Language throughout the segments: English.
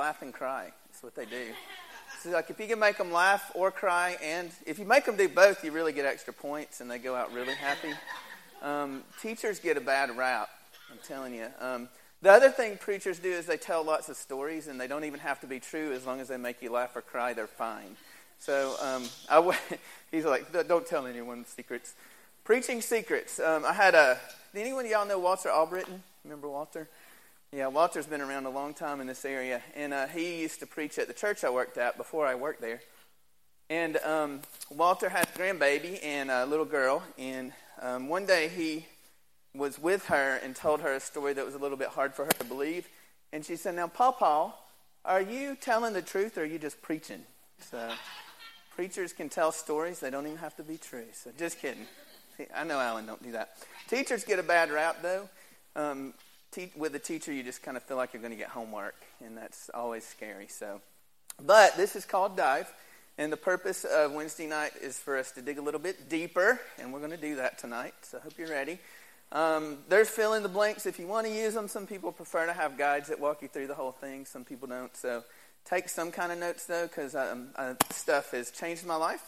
laugh and cry. That's what they do. So like, if you can make them laugh or cry, and if you make them do both, you really get extra points, and they go out really happy. Teachers get a bad rap, I'm telling you. The other thing preachers do is they tell lots of stories, and they don't even have to be true. As long as they make you laugh or cry, they're fine. So he's like, don't tell anyone secrets. Preaching secrets. Did anyone of y'all know Walter Albritton? Remember Walter? Yeah, Walter's been around a long time in this area. And he used to preach at the church I worked at before I worked there. And Walter had a grandbaby and a little girl. And one day he was with her and told her a story that was a little bit hard for her to believe. And she said, "Now, Pawpaw, are you telling the truth or are you just preaching?" So preachers can tell stories. They don't even have to be true. So just kidding. I know, Alan, don't do that. Teachers get a bad rap, though. With a teacher, you just kind of feel like you're going to get homework, and that's always scary. So, but this is called Dive, and the purpose of Wednesday night is for us to dig a little bit deeper, and we're going to do that tonight, so I hope you're ready. There's fill-in-the-blanks if you want to use them. Some people prefer to have guides that walk you through the whole thing. Some people don't, so take some kind of notes, though, because stuff has changed my life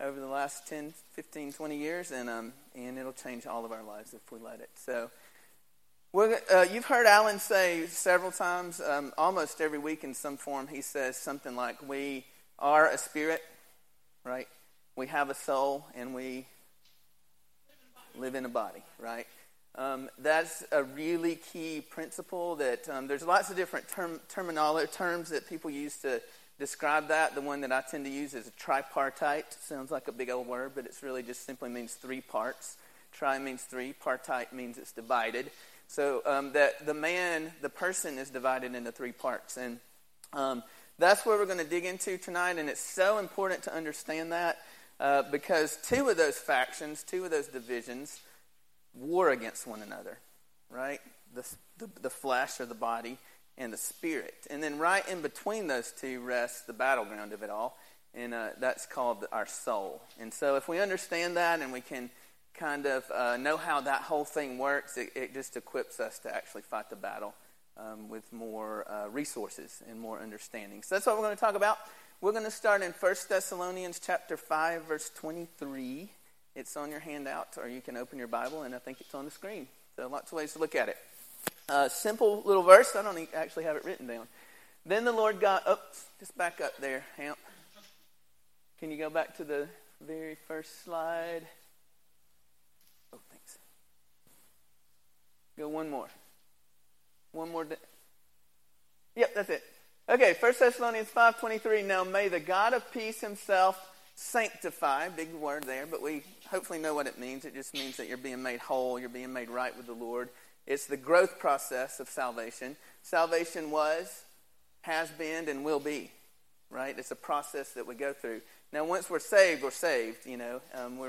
over the last 10, 15, 20 years, and it'll change all of our lives if we let it. So you've heard Alan say several times, almost every week in some form, he says something like, we are a spirit, right? We have a soul, and we live in a body, right? That's a really key principle that there's lots of different terms that people use to describe that. The one that I tend to use is a tripartite. Sounds like a big old word, but it's really just simply means three parts. Tri means three, partite means it's divided. So that the person is divided into three parts. And that's where we're going to dig into tonight. And it's so important to understand that because two of those factions, two of those divisions, war against one another, right? The flesh or the body and the spirit. And then right in between those two rests the battleground of it all, and that's called our soul. And so if we understand that and we can kind of know how that whole thing works, it just equips us to actually fight the battle with more resources and more understanding. So that's what we're going to talk about. We're going to start in 1 Thessalonians chapter 5, verse 23. It's on your handout, or you can open your Bible, and I think it's on the screen. So lots of ways to look at it. Simple little verse. I don't actually have it written down. Then the Lord God... Oh, just back up there, Hamp. Can you go back to the very first slide? Oh, thanks. Go one more. One more. Yep, that's it. Okay, 1 Thessalonians 5:23. Now may the God of peace himself sanctify. Big word there, but we hopefully know what it means. It just means that you're being made whole. You're being made right with the Lord. It's the growth process of salvation. Salvation was, has been, and will be, right? It's a process that we go through. Now, once we're saved, you know,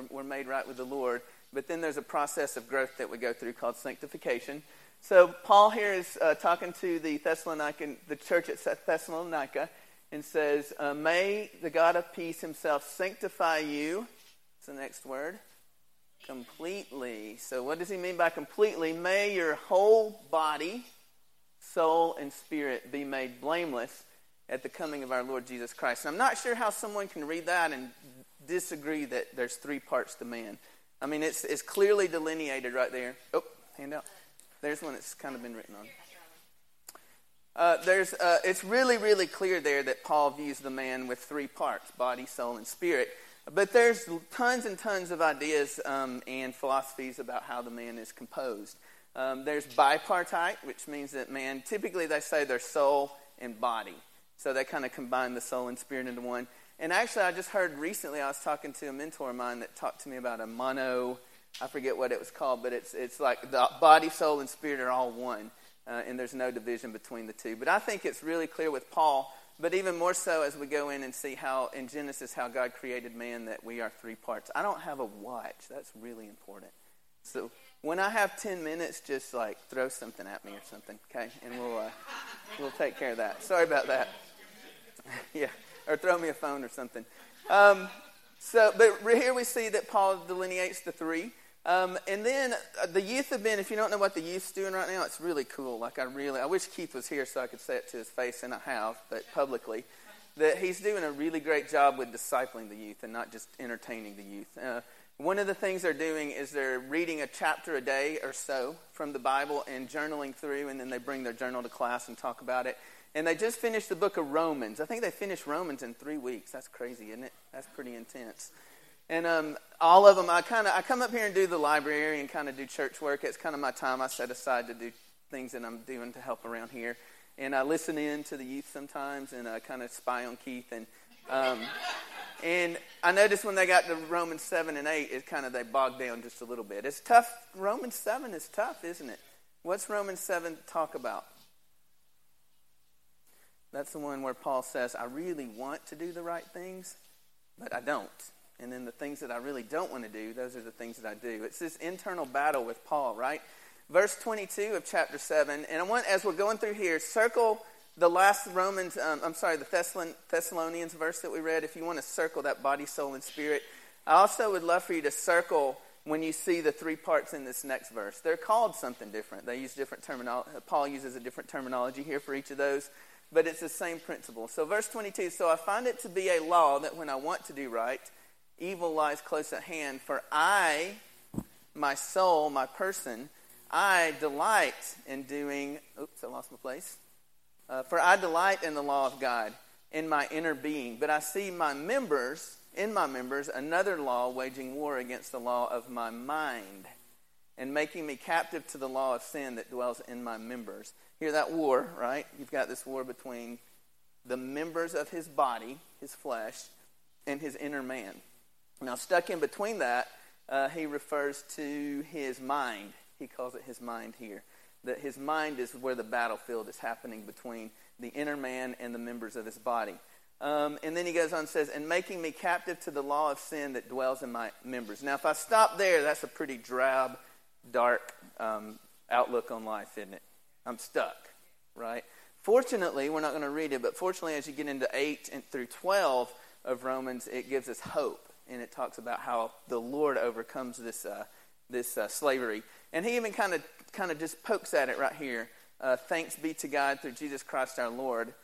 we're made right with the Lord. But then there's a process of growth that we go through called sanctification. So Paul here is talking to the church at Thessalonica and says, may the God of peace himself sanctify you. That's the next word. Completely. So what does he mean by completely? May your whole body, soul, and spirit be made blameless at the coming of our Lord Jesus Christ. And I'm not sure how someone can read that and disagree that there's three parts to man. I mean, it's clearly delineated right there. Oh, hand out. There's one that's kind of been written on. It's really, really clear there that Paul views the man with three parts, body, soul, and spirit. But there's tons and tons of ideas and philosophies about how the man is composed. There's bipartite, which means that man, typically they say their soul and body. So they kind of combine the soul and spirit into one. And actually, I just heard recently, I was talking to a mentor of mine that talked to me about a mono, I forget what it was called, but it's like the body, soul, and spirit are all one. And there's no division between the two. But I think it's really clear with Paul, but even more so as we go in and see how, in Genesis, how God created man, that we are three parts. I don't have a watch. That's really important. So when I have 10 minutes, just like throw something at me or something, okay? And we'll take care of that. Sorry about that. Yeah, or throw me a phone or something. But here we see that Paul delineates the three. And then the youth have been, if you don't know what the youth's doing right now, it's really cool. Like I wish Keith was here so I could say it to his face, and I have, but publicly, that he's doing a really great job with discipling the youth and not just entertaining the youth. One of the things they're doing is they're reading a chapter a day or so from the Bible and journaling through, and then they bring their journal to class and talk about it. And they just finished the book of Romans. I think they finished Romans in 3 weeks. That's crazy, isn't it? That's pretty intense. And all of them, I come up here and do the library and kind of do church work. It's kind of my time I set aside to do things that I'm doing to help around here. And I listen in to the youth sometimes, and I kind of spy on Keith. And I noticed when they got to Romans 7 and 8, it kind of, they bogged down just a little bit. It's tough. Romans 7 is tough, isn't it? What's Romans 7 talk about? That's the one where Paul says, I really want to do the right things, but I don't. And then the things that I really don't want to do, those are the things that I do. It's this internal battle with Paul, right? Verse 22 of chapter 7. And I want, as we're going through here, circle the last Thessalonians verse that we read. If you want to circle that body, soul, and spirit. I also would love for you to circle when you see the three parts in this next verse. They're called something different. They use different terminology. Paul uses a different terminology here for each of those. But it's the same principle. So verse 22. So I find it to be a law that when I want to do right, evil lies close at hand, for I, my soul, my person, I delight in doing, for I delight in the law of God, in my inner being, but I see in my members, another law waging war against the law of my mind, and making me captive to the law of sin that dwells in my members. Hear that war, right? You've got this war between the members of his body, his flesh, and his inner man. Now, stuck in between that, he refers to his mind. He calls it his mind here. That his mind is where the battlefield is happening between the inner man and the members of his body. And then he goes on and says, and making me captive to the law of sin that dwells in my members. Now, if I stop there, that's a pretty drab, dark outlook on life, isn't it? I'm stuck, right? Fortunately, we're not going to read it, but fortunately, as you get into 8 and through 12 of Romans, it gives us hope. And it talks about how the Lord overcomes this slavery. And he even kind of just pokes at it right here. Thanks be to God through Jesus Christ our Lord.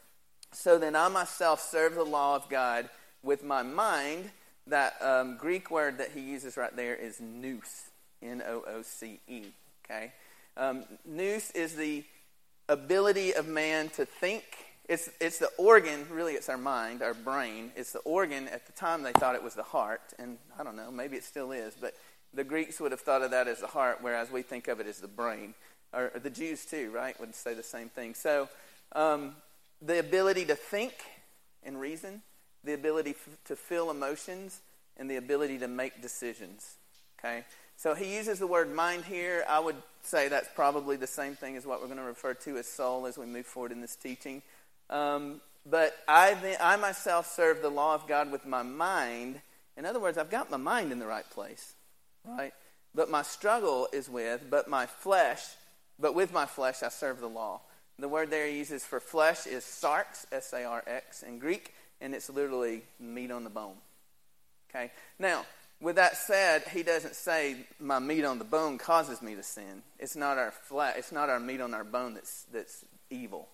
So then I myself serve the law of God with my mind. That Greek word that he uses right there is nous, N-O-O-C-E, okay? Nous is the ability of man to think. It's the organ, really it's our mind, our brain. It's the organ. At the time they thought it was the heart, and I don't know, maybe it still is, but the Greeks would have thought of that as the heart, whereas we think of it as the brain. Or the Jews too, right, would say the same thing. So the ability to think and reason, the ability to feel emotions, and the ability to make decisions, okay? So he uses the word mind here. I would say that's probably the same thing as what we're going to refer to as soul as we move forward in this teaching. But I myself serve the law of God with my mind. In other words, I've got my mind in the right place, right? But my struggle is with my flesh I serve the law. The word there he uses for flesh is sarx, S-A-R-X in Greek, and it's literally meat on the bone. Okay? Now, with that said, he doesn't say my meat on the bone causes me to sin. It's not our flesh, it's not our meat on our bone that's evil.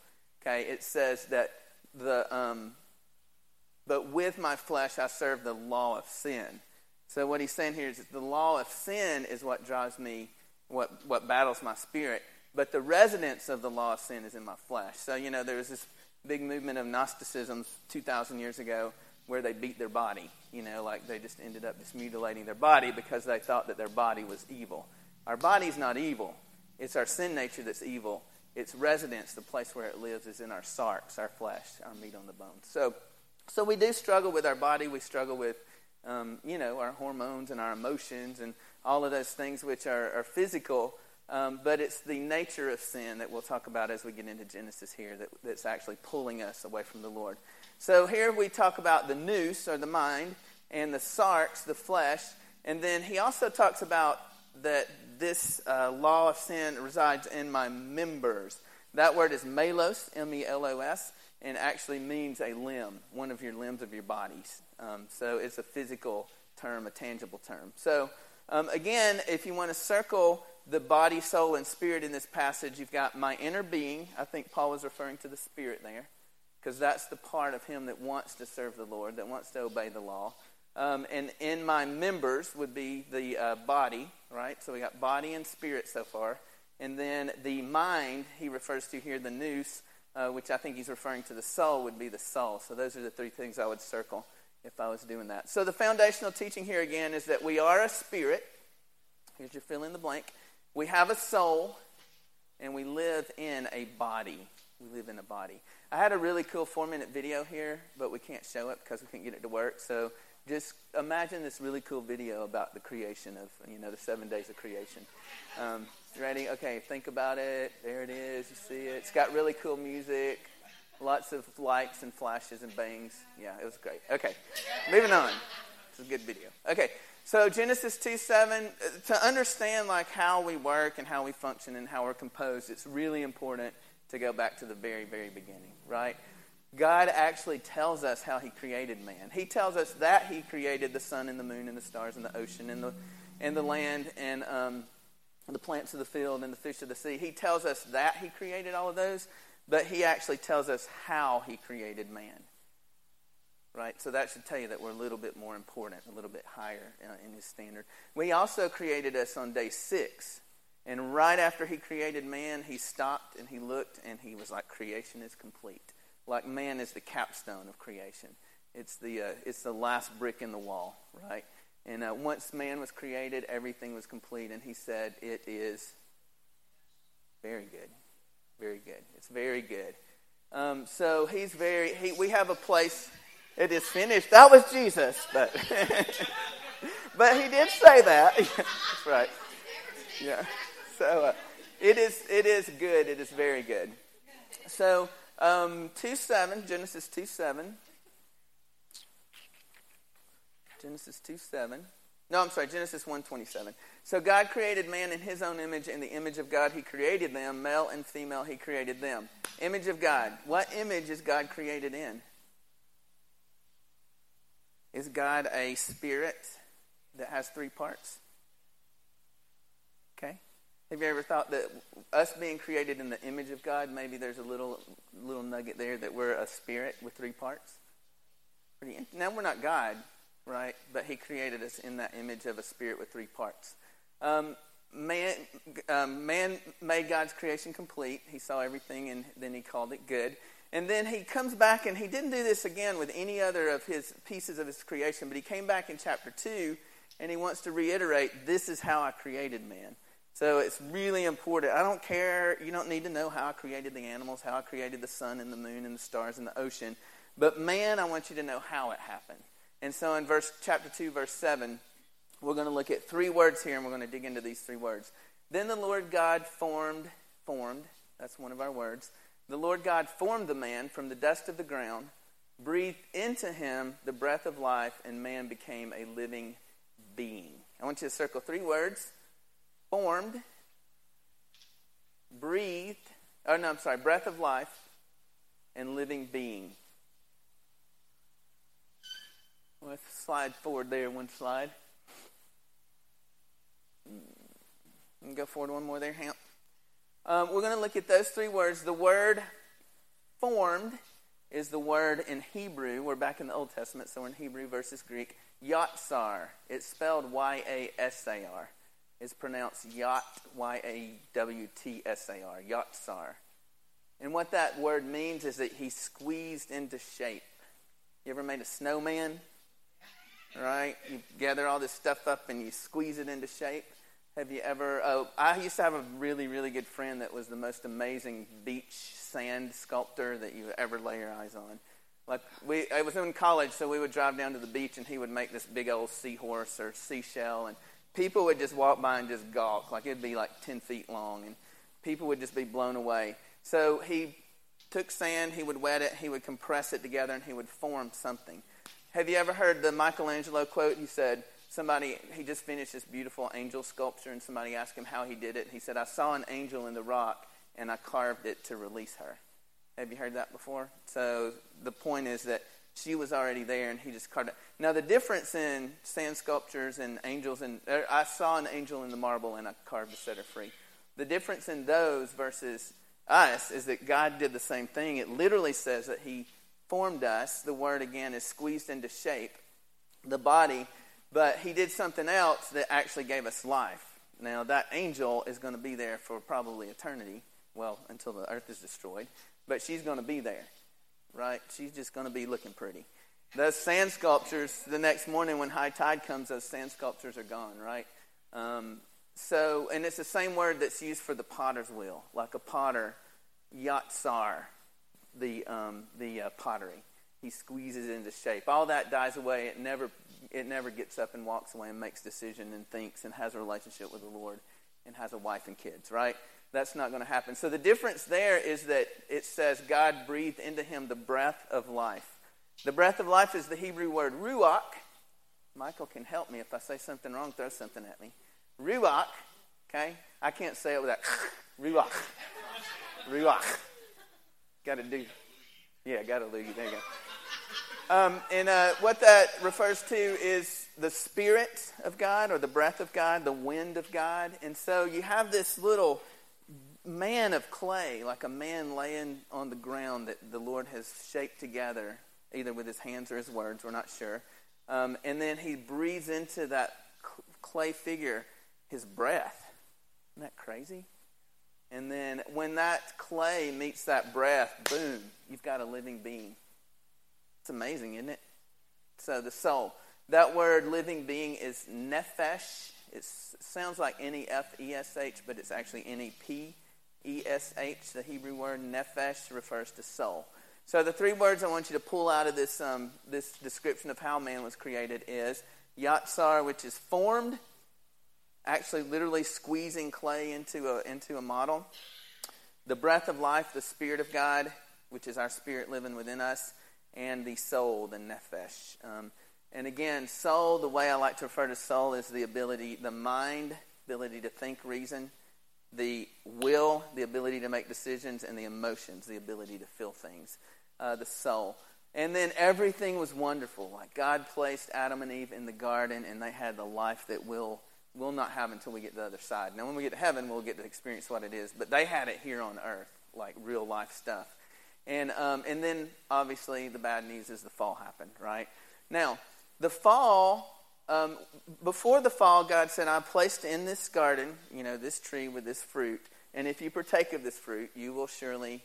Okay, it says that but with my flesh I serve the law of sin. So what he's saying here is that the law of sin is what drives me, what battles my spirit. But the residence of the law of sin is in my flesh. So, you know, there was this big movement of Gnosticism 2,000 years ago where they beat their body. You know, like they just ended up just mutilating their body because they thought that their body was evil. Our body's not evil. It's our sin nature that's evil. Its residence, the place where it lives, is in our sarx, our flesh, our meat on the bone. So we do struggle with our body. We struggle with, our hormones and our emotions and all of those things which are physical. But it's the nature of sin that we'll talk about as we get into Genesis here that's actually pulling us away from the Lord. So here we talk about the nous, or the mind, and the sarx, the flesh. And then he also talks about that this law of sin resides in my members. That word is melos, M-E-L-O-S, and actually means a limb, one of your limbs of your bodies. So it's a physical term, a tangible term. So Again, if you want to circle the body, soul, and spirit in this passage, you've got my inner being. I think Paul was referring to the spirit there, because that's the part of him that wants to serve the Lord, that wants to obey the law. And in my members would be the body, right? So we got body and spirit so far. And then the mind, he refers to here, the nous, which I think he's referring to the soul, would be the soul. So those are the three things I would circle if I was doing that. So the foundational teaching here again is that we are a spirit. Here's your fill in the blank. We have a soul, and we live in a body. We live in a body. I had a really cool 4-minute video here, but we can't show it because we couldn't get it to work. So just imagine this really cool video about the creation of, the 7 days of creation. Ready? Okay, think about it. There it is. You see it. It's got really cool music. Lots of lights and flashes and bangs. Yeah, it was great. Okay, moving on. It's a good video. Okay, so Genesis 2:7. To understand how we work and how we function and how we're composed, it's really important to go back to the very, very beginning, right? God actually tells us how he created man. He tells us that he created the sun and the moon and the stars and the ocean and the land and the plants of the field and the fish of the sea. He tells us that he created all of those, but he actually tells us how he created man, right? So that should tell you that we're a little bit more important, a little bit higher in his standard. We also created us on day 6, and right after he created man, he stopped and he looked and he was like, creation is complete. Man is the capstone of creation. It's the last brick in the wall, right? And once man was created, everything was complete. And he said, it is very good. Very good. It's very good. So he's very, we have a place. It is finished. That was Jesus. But but he did say that. Right. Yeah. So it is good. It is very good. So 2:7, Genesis 2:7. Genesis 2:7. No, I'm sorry, Genesis 1:27. So God created man in his own image. In the image of God, he created them. Male and female, he created them. Image of God. What image is God created in? Is God a spirit that has 3 parts? Okay. Have you ever thought that us being created in the image of God, maybe there's a little nugget there that we're a spirit with 3 parts? Now, we're not God, right? But he created us in that image of a spirit with 3 parts. Man made God's creation complete. He saw everything, and then he called it good. And then he comes back, and he didn't do this again with any other of his pieces of his creation, but he came back in chapter 2, and he wants to reiterate, this is how I created man. So it's really important. I don't care. You don't need to know how I created the animals, how I created the sun and the moon and the stars and the ocean. But man, I want you to know how it happened. And so in chapter 2, verse 7, we're going to look at 3 words here, and we're going to dig into these 3 words. Then the Lord God formed, that's one of our words. The Lord God formed the man from the dust of the ground, breathed into him the breath of life, and man became a living being. I want you to circle 3 words. Formed, breath of life, and living being. Let's slide forward there, 1 slide. And go forward 1 more there, Hamp. We're going to look at those 3 words. The word formed is the word in Hebrew. We're back in the Old Testament, so we're in Hebrew versus Greek. Yatsar. It's spelled Y-A-S-A-R. It's pronounced yacht, Y-A-W-T-S-A-R, yatsar. And what that word means is that he squeezed into shape. You ever made a snowman? Right? You gather all this stuff up and you squeeze it into shape. Have you ever... I used to have a really, really good friend that was the most amazing beach sand sculptor that you ever lay your eyes on. I was in college, so we would drive down to the beach and he would make this big old seahorse or seashell, and people would just walk by and just gawk, it'd be 10 feet long, and people would just be blown away. So he took sand, he would wet it, he would compress it together, and he would form something. Have you ever heard the Michelangelo quote? He said, he just finished this beautiful angel sculpture, and somebody asked him how he did it. He said, I saw an angel in the rock, and I carved it to release her. Have you heard that before? So the point is that she was already there, and he just carved it. Now, the difference in sand sculptures and angels, and I saw an angel in the marble, and I carved to set her free. The difference in those versus us is that God did the same thing. It literally says that he formed us. The word, again, is squeezed into shape, the body. But he did something else that actually gave us life. Now, that angel is going to be there for probably eternity. Well, until the earth is destroyed. But she's going to be there, right? She's just going to be looking pretty. Those sand sculptures, the next morning when high tide comes, those sand sculptures are gone, right? And it's the same word that's used for the potter's wheel, like a potter, yatsar, the pottery. He squeezes it into shape. All that dies away. It never gets up and walks away and makes decision and thinks and has a relationship with the Lord and has a wife and kids, right? That's not going to happen. So the difference there is that it says God breathed into him the breath of life. The breath of life is the Hebrew word ruach. Michael can help me if I say something wrong, throw something at me. Ruach, okay? I can't say it without ruach. Ruach. Got to do. Yeah, got to leave. There you go. What that refers to is the Spirit of God, or the breath of God, the wind of God. And so you have this little man of clay, like a man laying on the ground that the Lord has shaped together, either with his hands or his words, we're not sure. And then he breathes into that clay figure his breath. Isn't that crazy? And then when that clay meets that breath, boom, you've got a living being. It's amazing, isn't it? So the soul. That word living being is nephesh. It sounds like N-E-F-E-S-H, but it's actually N-E-P-E-S-H. The Hebrew word nephesh refers to soul. So the three words I want you to pull out of this this description of how man was created is yatsar, which is formed, actually literally squeezing clay into a model. The breath of life, the Spirit of God, which is our spirit living within us, and the soul, the nephesh. And again, soul, the way I like to refer to soul is the ability, the mind, ability to think, reason, the will, the ability to make decisions, and the emotions, the ability to feel things, the soul. And then everything was wonderful. Like God placed Adam and Eve in the garden, and they had the life that we'll not have until we get to the other side. Now, when we get to heaven, we'll get to experience what it is. But they had it here on earth, like real life stuff. And then, obviously, the bad news is the fall happened, right? Now, the fall, before the fall, God said, I placed in this garden, this tree with this fruit, and if you partake of this fruit, you will surely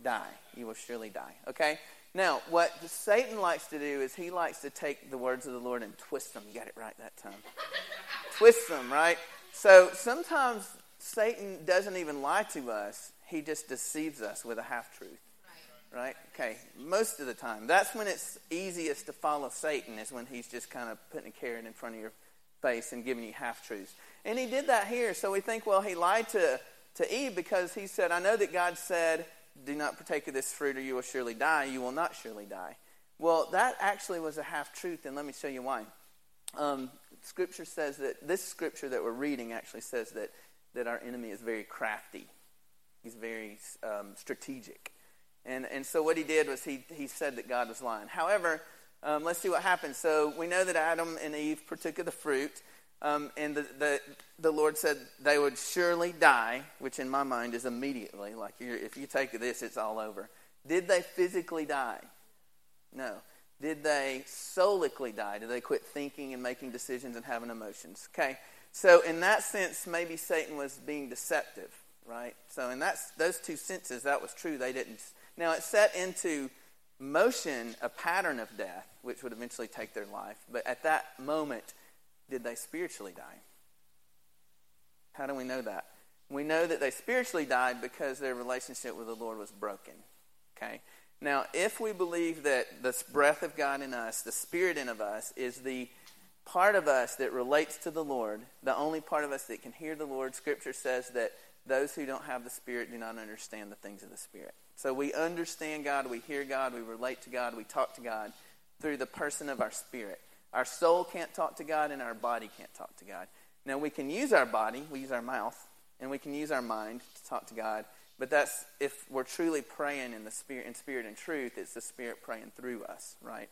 die. You will surely die, okay? Now, what Satan likes to do is he likes to take the words of the Lord and twist them. You got it right that time. Twist them, right? So sometimes Satan doesn't even lie to us. He just deceives us with a half-truth, right? Okay, most of the time. That's when it's easiest to follow Satan, is when he's just kind of putting a carrot in front of your face and giving you half-truths. And he did that here, so we think, well, he lied to Eve because he said, I know that God said, do not partake of this fruit or you will surely die. You will not surely die. Well, that actually was a half-truth, and let me show you why. Scripture says that, this scripture that we're reading actually says that our enemy is very crafty. He's very strategic. And so what he did was he said that God was lying. However, let's see what happens. So we know that Adam and Eve partook of the fruit, and the Lord said they would surely die, which in my mind is immediately. Like, if you take this, it's all over. Did they physically die? No. Did they soulically die? Did they quit thinking and making decisions and having emotions? Okay. So in that sense, maybe Satan was being deceptive. Right, so in those two senses, that was true. They didn't. Now it set into motion a pattern of death, which would eventually take their life. But at that moment, did they spiritually die? How do we know that? We know that they spiritually died because their relationship with the Lord was broken. Okay. Now, if we believe that this breath of God in us, the Spirit in of us, is the part of us that relates to the Lord, the only part of us that can hear the Lord. Scripture says that. Those who don't have the Spirit do not understand the things of the Spirit. So we understand God, we hear God, we relate to God, we talk to God through the person of our spirit. Our soul can't talk to God and our body can't talk to God. Now we can use our body, we use our mouth, and we can use our mind to talk to God, But that's, if we're truly praying in the Spirit, in spirit and truth, it's the Spirit praying through us, right?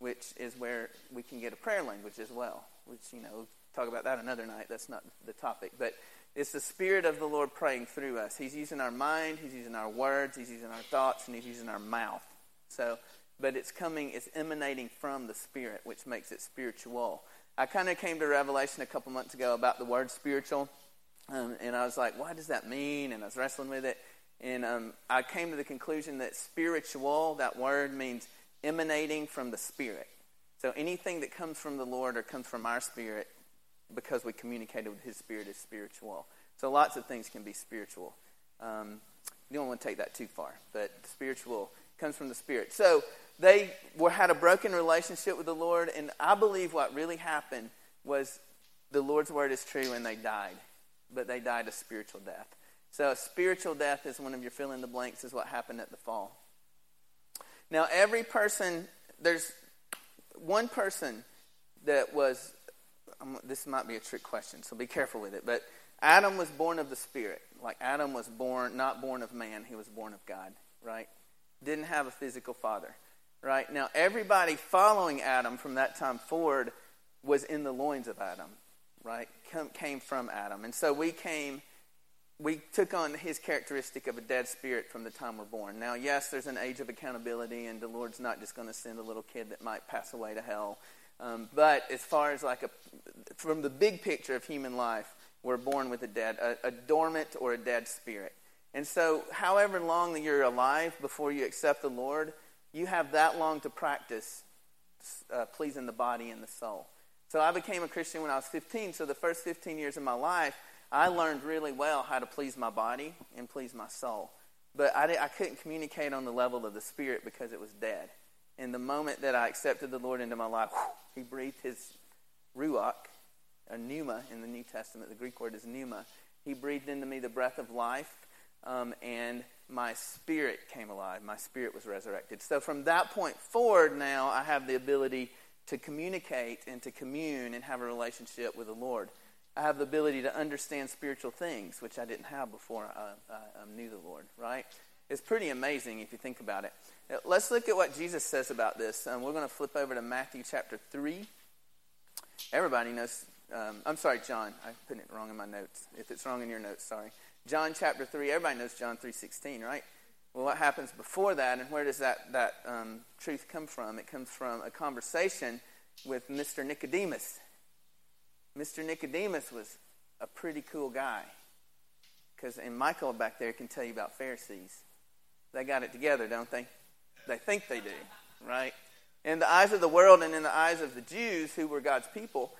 Which is where we can get a prayer language as well, which, you know, talk about that another night. That's not the topic. But it's the Spirit of the Lord praying through us. He's using our mind, He's using our words, He's using our thoughts, and He's using our mouth. So, but it's coming, it's emanating from the Spirit, which makes it spiritual. I kind of came to Revelation a couple months ago about the word spiritual. And I was like, what does that mean? And I was wrestling with it. And I came to the conclusion that spiritual, that word, means emanating from the Spirit. So anything that comes from the Lord or comes from our spirit, because we communicated with His Spirit, is spiritual. So lots of things can be spiritual. You don't want to take that too far. But spiritual comes from the Spirit. So they had a broken relationship with the Lord. And I believe what really happened was the Lord's word is true and they died. But they died a spiritual death. So a spiritual death is one of your fill in the blanks, is what happened at the fall. Now every person, there's one person that was, this might be a trick question, so be careful with it. But Adam was born of the Spirit. Like Adam was born, not born of man, he was born of God, right? Didn't have a physical father, right? Now everybody following Adam from that time forward was in the loins of Adam, right? Came from Adam. And so we took on his characteristic of a dead spirit from the time we're born. Now, yes, there's an age of accountability, and the Lord's not just going to send a little kid that might pass away to hell. But as far as from the big picture of human life, we're born with a dormant or a dead spirit. And so however long you're alive before you accept the Lord, you have that long to practice pleasing the body and the soul. So I became a Christian when I was 15, so the first 15 years of my life, I learned really well how to please my body and please my soul. But I couldn't communicate on the level of the Spirit because it was dead. And the moment that I accepted the Lord into my life, He breathed His ruach, or pneuma in the New Testament. The Greek word is pneuma. He breathed into me the breath of life, and my spirit came alive. My spirit was resurrected. So from that point forward now, I have the ability to communicate and to commune and have a relationship with the Lord. I have the ability to understand spiritual things, which I didn't have before I knew the Lord, right? It's pretty amazing if you think about it. Now, let's look at what Jesus says about this. We're going to flip over to Matthew chapter 3. Everybody knows, I'm sorry, John. I put it wrong in my notes. If it's wrong in your notes, sorry. John chapter 3, everybody knows John 3:16, right? Well, what happens before that, and where does that truth come from? It comes from a conversation with Mr. Nicodemus. Mr. Nicodemus was a pretty cool guy. And Michael back there can tell you about Pharisees. They got it together, don't they? They think they do, right? In the eyes of the world and in the eyes of the Jews, who were God's people,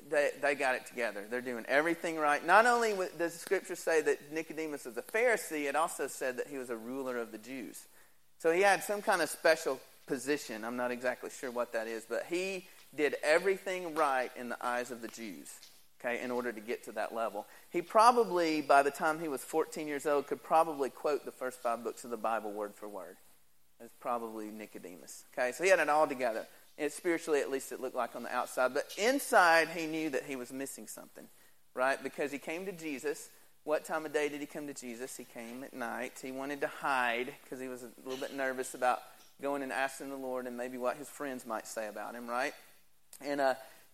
they got it together. They're doing everything right. Not only does the Scripture say that Nicodemus was a Pharisee, it also said that he was a ruler of the Jews. So he had some kind of special position. I'm not exactly sure what that is, but he did everything right in the eyes of the Jews, okay, in order to get to that level. He probably, by the time he was 14 years old, could probably quote the first 5 books of the Bible word for word. That's probably Nicodemus, okay? So he had it all together. And spiritually, at least, it looked like on the outside. But inside, he knew that he was missing something, right? Because he came to Jesus. What time of day did he come to Jesus? He came at night. He wanted to hide because he was a little bit nervous about going and asking the Lord and maybe what his friends might say about him, right? And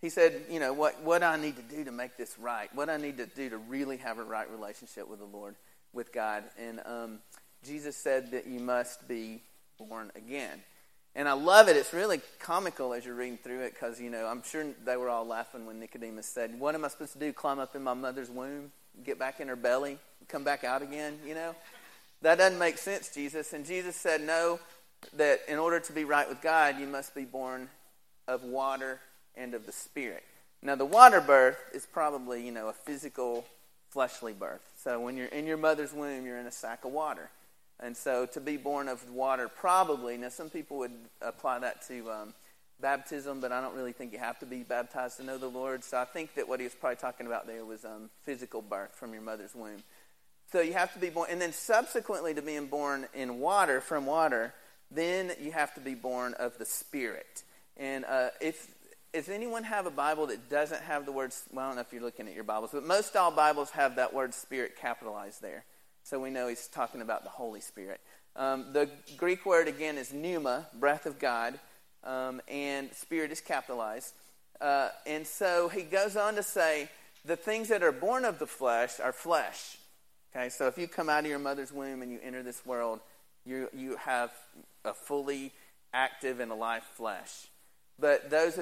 he said, you know, what I need to do to make this right? What I need to do to really have a right relationship with the Lord, with God? And Jesus said that you must be born again. And I love it. It's really comical as you're reading through it because, you know, I'm sure they were all laughing when Nicodemus said, what am I supposed to do, climb up in my mother's womb, get back in her belly, come back out again, you know? That doesn't make sense, Jesus. And Jesus said, no, that in order to be right with God, you must be born of water and of the Spirit. Now, the water birth is probably, you know, a physical, fleshly birth. So when you're in your mother's womb, you're in a sack of water. And so to be born of water probably, now some people would apply that to baptism, but I don't really think you have to be baptized to know the Lord. So I think that what he was probably talking about there was physical birth from your mother's womb. So you have to be born, and then subsequently to being born in water, from water, then you have to be born of the Spirit. And if anyone have a Bible that doesn't have the word, well, I don't know if you're looking at your Bibles, but most all Bibles have that word Spirit capitalized there. So we know he's talking about the Holy Spirit. The Greek word, again, is pneuma, breath of God, and spirit is capitalized. And so he goes on to say, the things that are born of the flesh are flesh. Okay, so if you come out of your mother's womb and you enter this world, you have a fully active and alive flesh. But those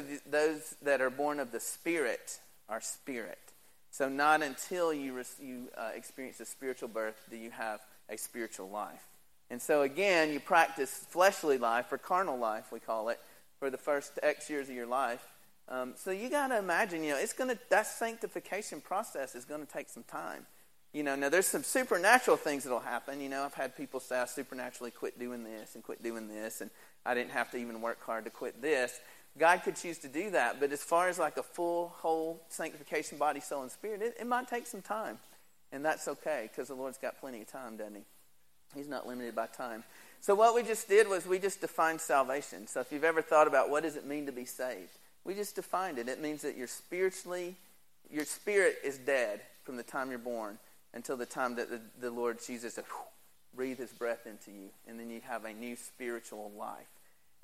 that are born of the Spirit are spirit. So not until you experience the spiritual birth do you have a spiritual life. And so again, you practice fleshly life, or carnal life, we call it, for the first X years of your life. So you got to imagine, that sanctification process is going to take some time. Now there's some supernatural things that'll happen. I've had people say, I supernaturally quit doing this, and I didn't have to even work hard to quit this. God could choose to do that, but as far as like a full, whole sanctification, body, soul, and spirit, it might take some time. And that's okay, because the Lord's got plenty of time, doesn't he? He's not limited by time. So what we just did was we just defined salvation. So if you've ever thought about what does it mean to be saved, we just defined it. It means that your spirit is dead from the time you're born until the time that the Lord chooses to breathe his breath into you. And then you have a new spiritual life.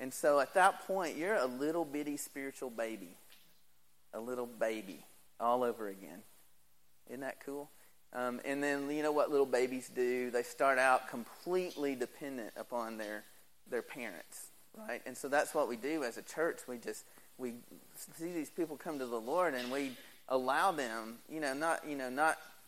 And so at that point, you're a little bitty spiritual baby. A little baby all over again. Isn't that cool? And then you know what little babies do? They start out completely dependent upon their parents, right? And so that's what we do as a church. We see these people come to the Lord, and we allow them, not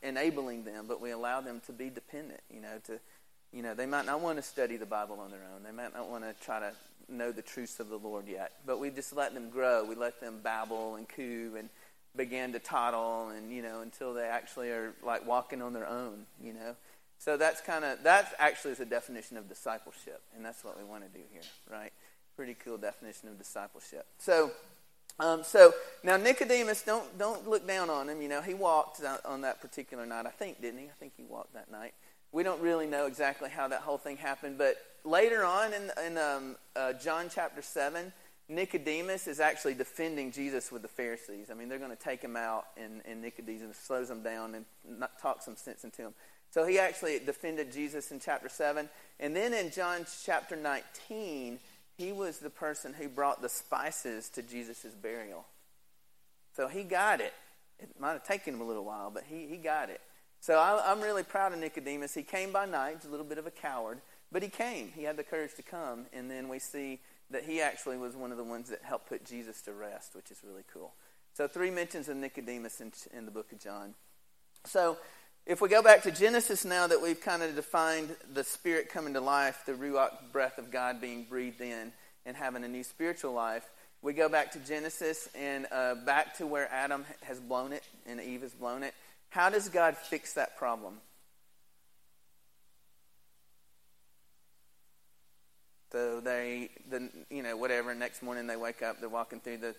enabling them, but we allow them to be dependent. They might not want to study the Bible on their own. They might not want to try to know the truths of the Lord yet, but we just let them grow. We let them babble and coo and began to toddle, and until they actually are like walking on their own. So that's actually the definition of discipleship, and that's what we want to do here, right? Pretty cool definition of discipleship. So now Nicodemus, don't look down on him. He walked on that particular night, I think, didn't he? I think he walked that night. We don't really know exactly how that whole thing happened, but later on in John chapter 7, Nicodemus is actually defending Jesus with the Pharisees. They're going to take him out, and Nicodemus slows them down and talks some sense into him. So he actually defended Jesus in chapter 7. And then in John chapter 19, he was the person who brought the spices to Jesus' burial. So he got it. It might have taken him a little while, but he got it. So I'm really proud of Nicodemus. He came by night. He's a little bit of a coward, but he came. He had the courage to come. And then we see that he actually was one of the ones that helped put Jesus to rest, which is really cool. So 3 mentions of Nicodemus in the book of John. So if we go back to Genesis now that we've kind of defined the Spirit coming to life, the Ruach breath of God being breathed in and having a new spiritual life, we go back to Genesis and back to where Adam has blown it and Eve has blown it. How does God fix that problem? So next morning they wake up, they're walking through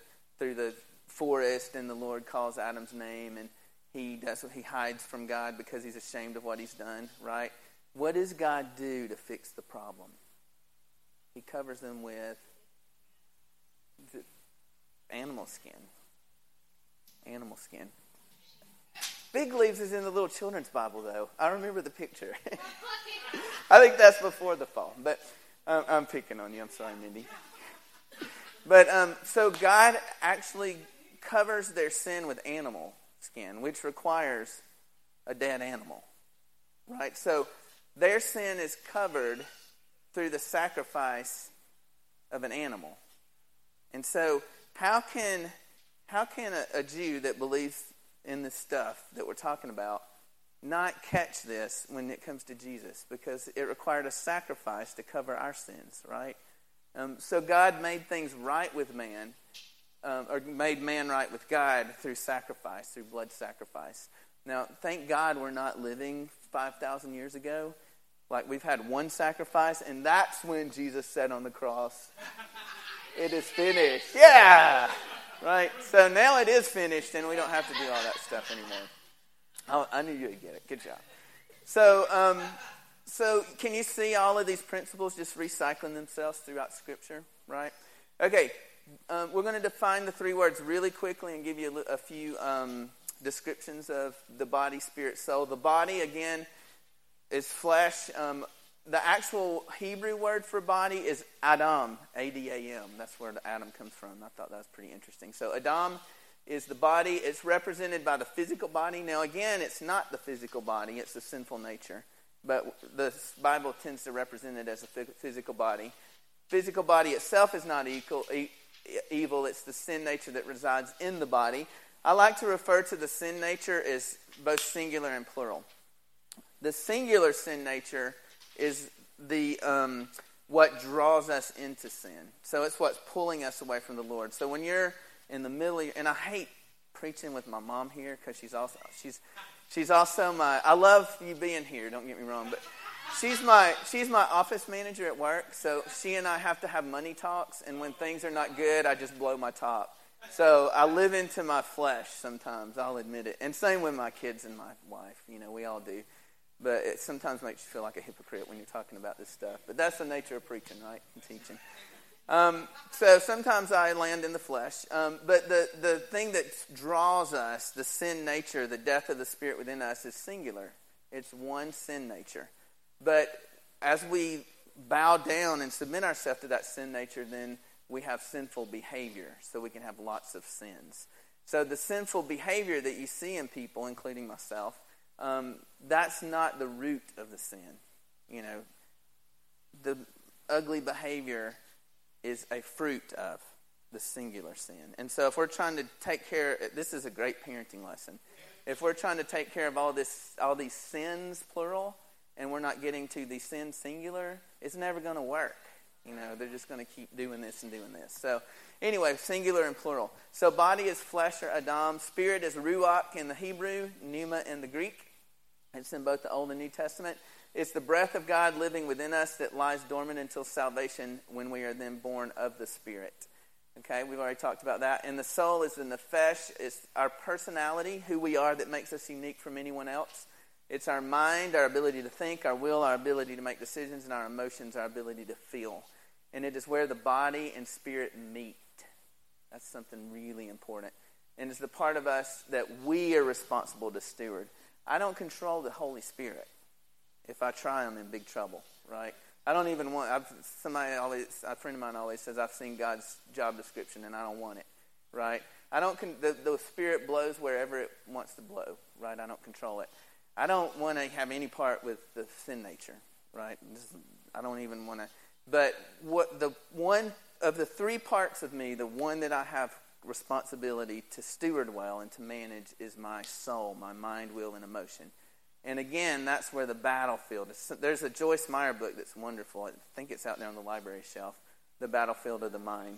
the forest, and the Lord calls Adam's name, and he hides from God because he's ashamed of what he's done, right? What does God do to fix the problem? He covers them with animal skin. Fig leaves is in the little children's Bible, though. I remember the picture. I think that's before the fall, but I'm picking on you. I'm sorry, Mindy. But so God actually covers their sin with animal skin, which requires a dead animal, right? So their sin is covered through the sacrifice of an animal. And so how can a Jew that believes in this stuff that we're talking about not catch this when it comes to Jesus? Because it required a sacrifice to cover our sins, right? So God made things right with man, or made man right with God through sacrifice, through blood sacrifice. Now, thank God we're not living 5,000 years ago. Like, we've had one sacrifice, and that's when Jesus said on the cross, it is finished. Yeah! Right? So now it is finished, and we don't have to do all that stuff anymore. I knew you'd get it. Good job. So can you see all of these principles just recycling themselves throughout Scripture, right? Okay, we're going to define the 3 words really quickly and give you a few descriptions of the body, spirit, soul. The body, again, is flesh. The actual Hebrew word for body is Adam, A-D-A-M. That's where the Adam comes from. I thought that was pretty interesting. So Adam is the body. It's represented by the physical body. Now, again, it's not the physical body. It's the sinful nature. But the Bible tends to represent it as a physical body. Physical body itself is not evil. It's the sin nature that resides in the body. I like to refer to the sin nature as both singular and plural. The singular sin nature is the what draws us into sin. So it's what's pulling us away from the Lord. So when you're in the middle of your, and I hate preaching with my mom here because she's also my, I love you being here, don't get me wrong, but she's my office manager at work. So she and I have to have money talks, and when things are not good, I just blow my top. So I live into my flesh sometimes, I'll admit it. And same with my kids and my wife, we all do. But it sometimes makes you feel like a hypocrite when you're talking about this stuff. But that's the nature of preaching, right, and teaching. So sometimes I land in the flesh. But the thing that draws us, the sin nature, the death of the spirit within us, is singular. It's one sin nature. But as we bow down and submit ourselves to that sin nature, then we have sinful behavior. So we can have lots of sins. So the sinful behavior that you see in people, including myself, that's not the root of the sin. The ugly behavior is a fruit of the singular sin. And so if we're trying to take care, this is a great parenting lesson. If we're trying to take care of all these sins, plural, and we're not getting to the sin, singular, it's never going to work. They're just going to keep doing this and doing this. So anyway, singular and plural. So body is flesh or Adam. Spirit is ruach in the Hebrew, pneuma in the Greek. It's in both the Old and New Testament. It's the breath of God living within us that lies dormant until salvation when we are then born of the Spirit. Okay, we've already talked about that. And the soul is the nefesh. It's our personality, who we are, that makes us unique from anyone else. It's our mind, our ability to think, our will, our ability to make decisions, and our emotions, our ability to feel. And it is where the body and spirit meet. That's something really important. And it's the part of us that we are responsible to steward. I don't control the Holy Spirit. If I try, I'm in big trouble, right? I don't even want, a friend of mine always says, I've seen God's job description and I don't want it, right? The Spirit blows wherever it wants to blow, right? I don't control it. I don't want to have any part with the sin nature, right? I don't even want to. But what the one of the three parts of me, the one that I have responsibility to steward well and to manage, is my soul, my mind, will, and emotion. And again, that's where the battlefield is. There's a Joyce Meyer book that's wonderful. I think it's out there on the library shelf, The Battlefield of the Mind,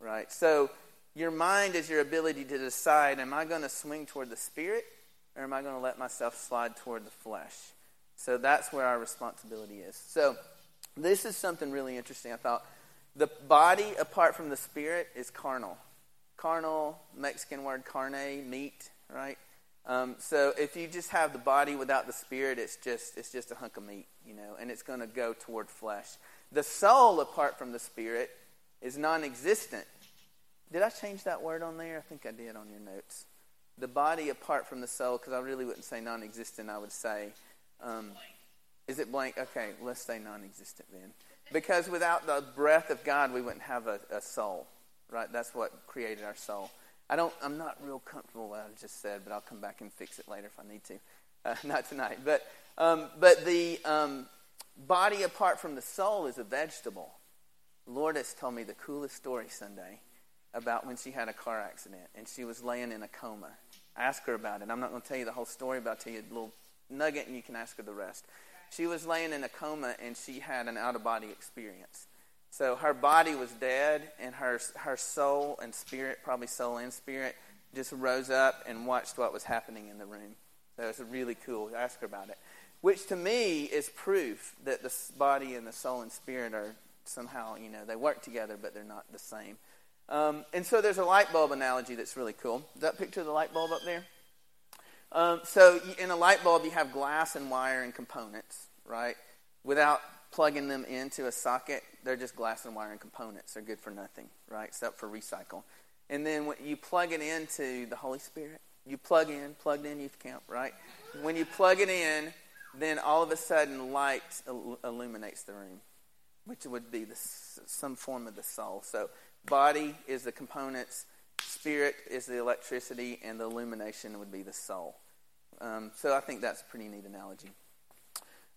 right? So your mind is your ability to decide, am I going to swing toward the spirit, or am I going to let myself slide toward the flesh? So that's where our responsibility is. So this is something really interesting, I thought. The body, apart from the spirit, is carnal. Carnal, Mexican word carne, meat, right? So if you just have the body without the spirit, it's just a hunk of meat, and it's going to go toward flesh. The soul, apart from the spirit, is non-existent. Did I change that word on there? I think I did on your notes. The body apart from the soul, because I really wouldn't say non-existent, I would say, is it blank? Okay, let's say non-existent then. Because without the breath of God, we wouldn't have a soul, right? That's what created our soul. I'm not real comfortable with what I just said, but I'll come back and fix it later if I need to. Not tonight. But the body apart from the soul is a vegetable. Lourdes told me the coolest story Sunday about when she had a car accident and she was laying in a coma. Ask her about it. I'm not going to tell you the whole story, but I'll tell you a little nugget and you can ask her the rest. She was laying in a coma and she had an out-of-body experience. So her body was dead, and her soul and spirit, probably soul and spirit, just rose up and watched what was happening in the room. So it's really cool. Ask her about it. Which to me is proof that the body and the soul and spirit are somehow, they work together, but they're not the same. And so there's a light bulb analogy that's really cool. Is that picture of the light bulb up there? So in a light bulb, you have glass and wire and components, right? Without plugging them into a socket, they're just glass and wire and components. They're good for nothing, right, except for recycle. And then when you plug it into the Holy Spirit, plugged in, youth camp, right? When you plug it in, then all of a sudden light illuminates the room, which would be some form of the soul. So body is the components, spirit is the electricity, and the illumination would be the soul. So I think that's a pretty neat analogy.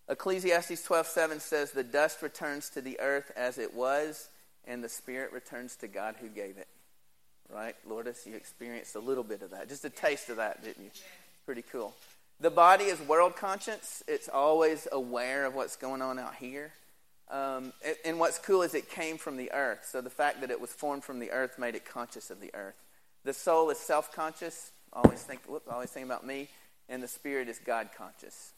Ecclesiastes 12:7 says, "The dust returns to the earth as it was, and the spirit returns to God who gave it." Right, Lourdes, you experienced a little bit of that. Just a taste of that, didn't you? Pretty cool. The body is world conscious. It's always aware of what's going on out here. And what's cool is it came from the earth. So the fact that it was formed from the earth made it conscious of the earth. The soul is self-conscious. Always think about me. And the spirit is God-conscious.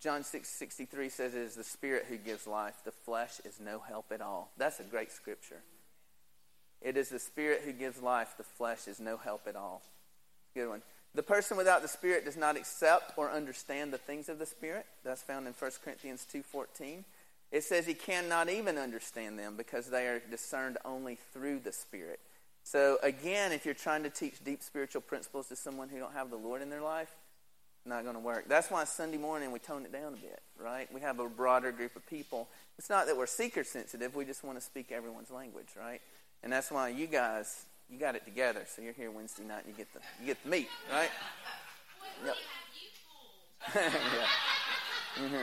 John 6:63 says, "It is the spirit who gives life. The flesh is no help at all." That's a great scripture. It is the spirit who gives life. The flesh is no help at all. Good one. The person without the spirit does not accept or understand the things of the spirit. That's found in 1 Corinthians 2:14. It says he cannot even understand them because they are discerned only through the spirit. So again, if you're trying to teach deep spiritual principles to someone who don't have the Lord in their life, not going to work. That's why Sunday morning we tone it down a bit, right? We have a broader group of people. It's not that we're seeker sensitive. We just want to speak everyone's language, right? And that's why you guys, you got it together. So you're here Wednesday night and you get the meat, right? Yep. Yeah. Mm-hmm.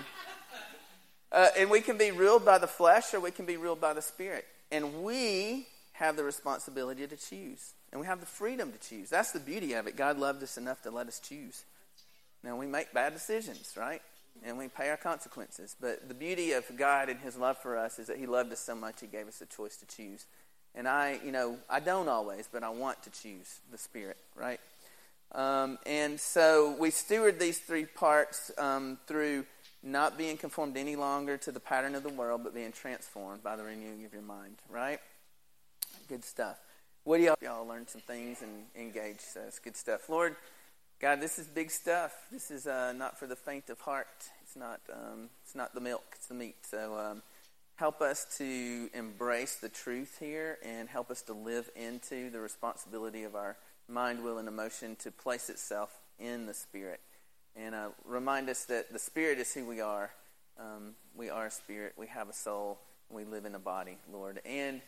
And we can be ruled by the flesh or we can be ruled by the spirit. And we have the responsibility to choose. And we have the freedom to choose. That's the beauty of it. God loved us enough to let us choose. Now, we make bad decisions, right? And we pay our consequences. But the beauty of God and his love for us is that he loved us so much he gave us the choice to choose. And I don't always, but I want to choose the Spirit, right? And so we steward these three parts through not being conformed any longer to the pattern of the world, but being transformed by the renewing of your mind, right? Good stuff. What do y'all learn some things and engage? So it's good stuff. Lord, God, this is big stuff. This is not for the faint of heart. It's not the milk, it's the meat. So help us to embrace the truth here and help us to live into the responsibility of our mind, will, and emotion to place itself in the Spirit. And remind us that the Spirit is who we are. We are a spirit. We have a soul. We live in a body, Lord. And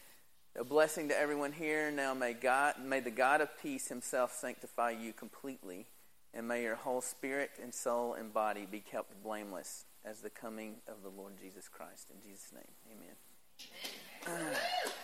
a blessing to everyone here. Now may the God of peace himself sanctify you completely. And may your whole spirit and soul and body be kept blameless as the coming of the Lord Jesus Christ. In Jesus' name, amen.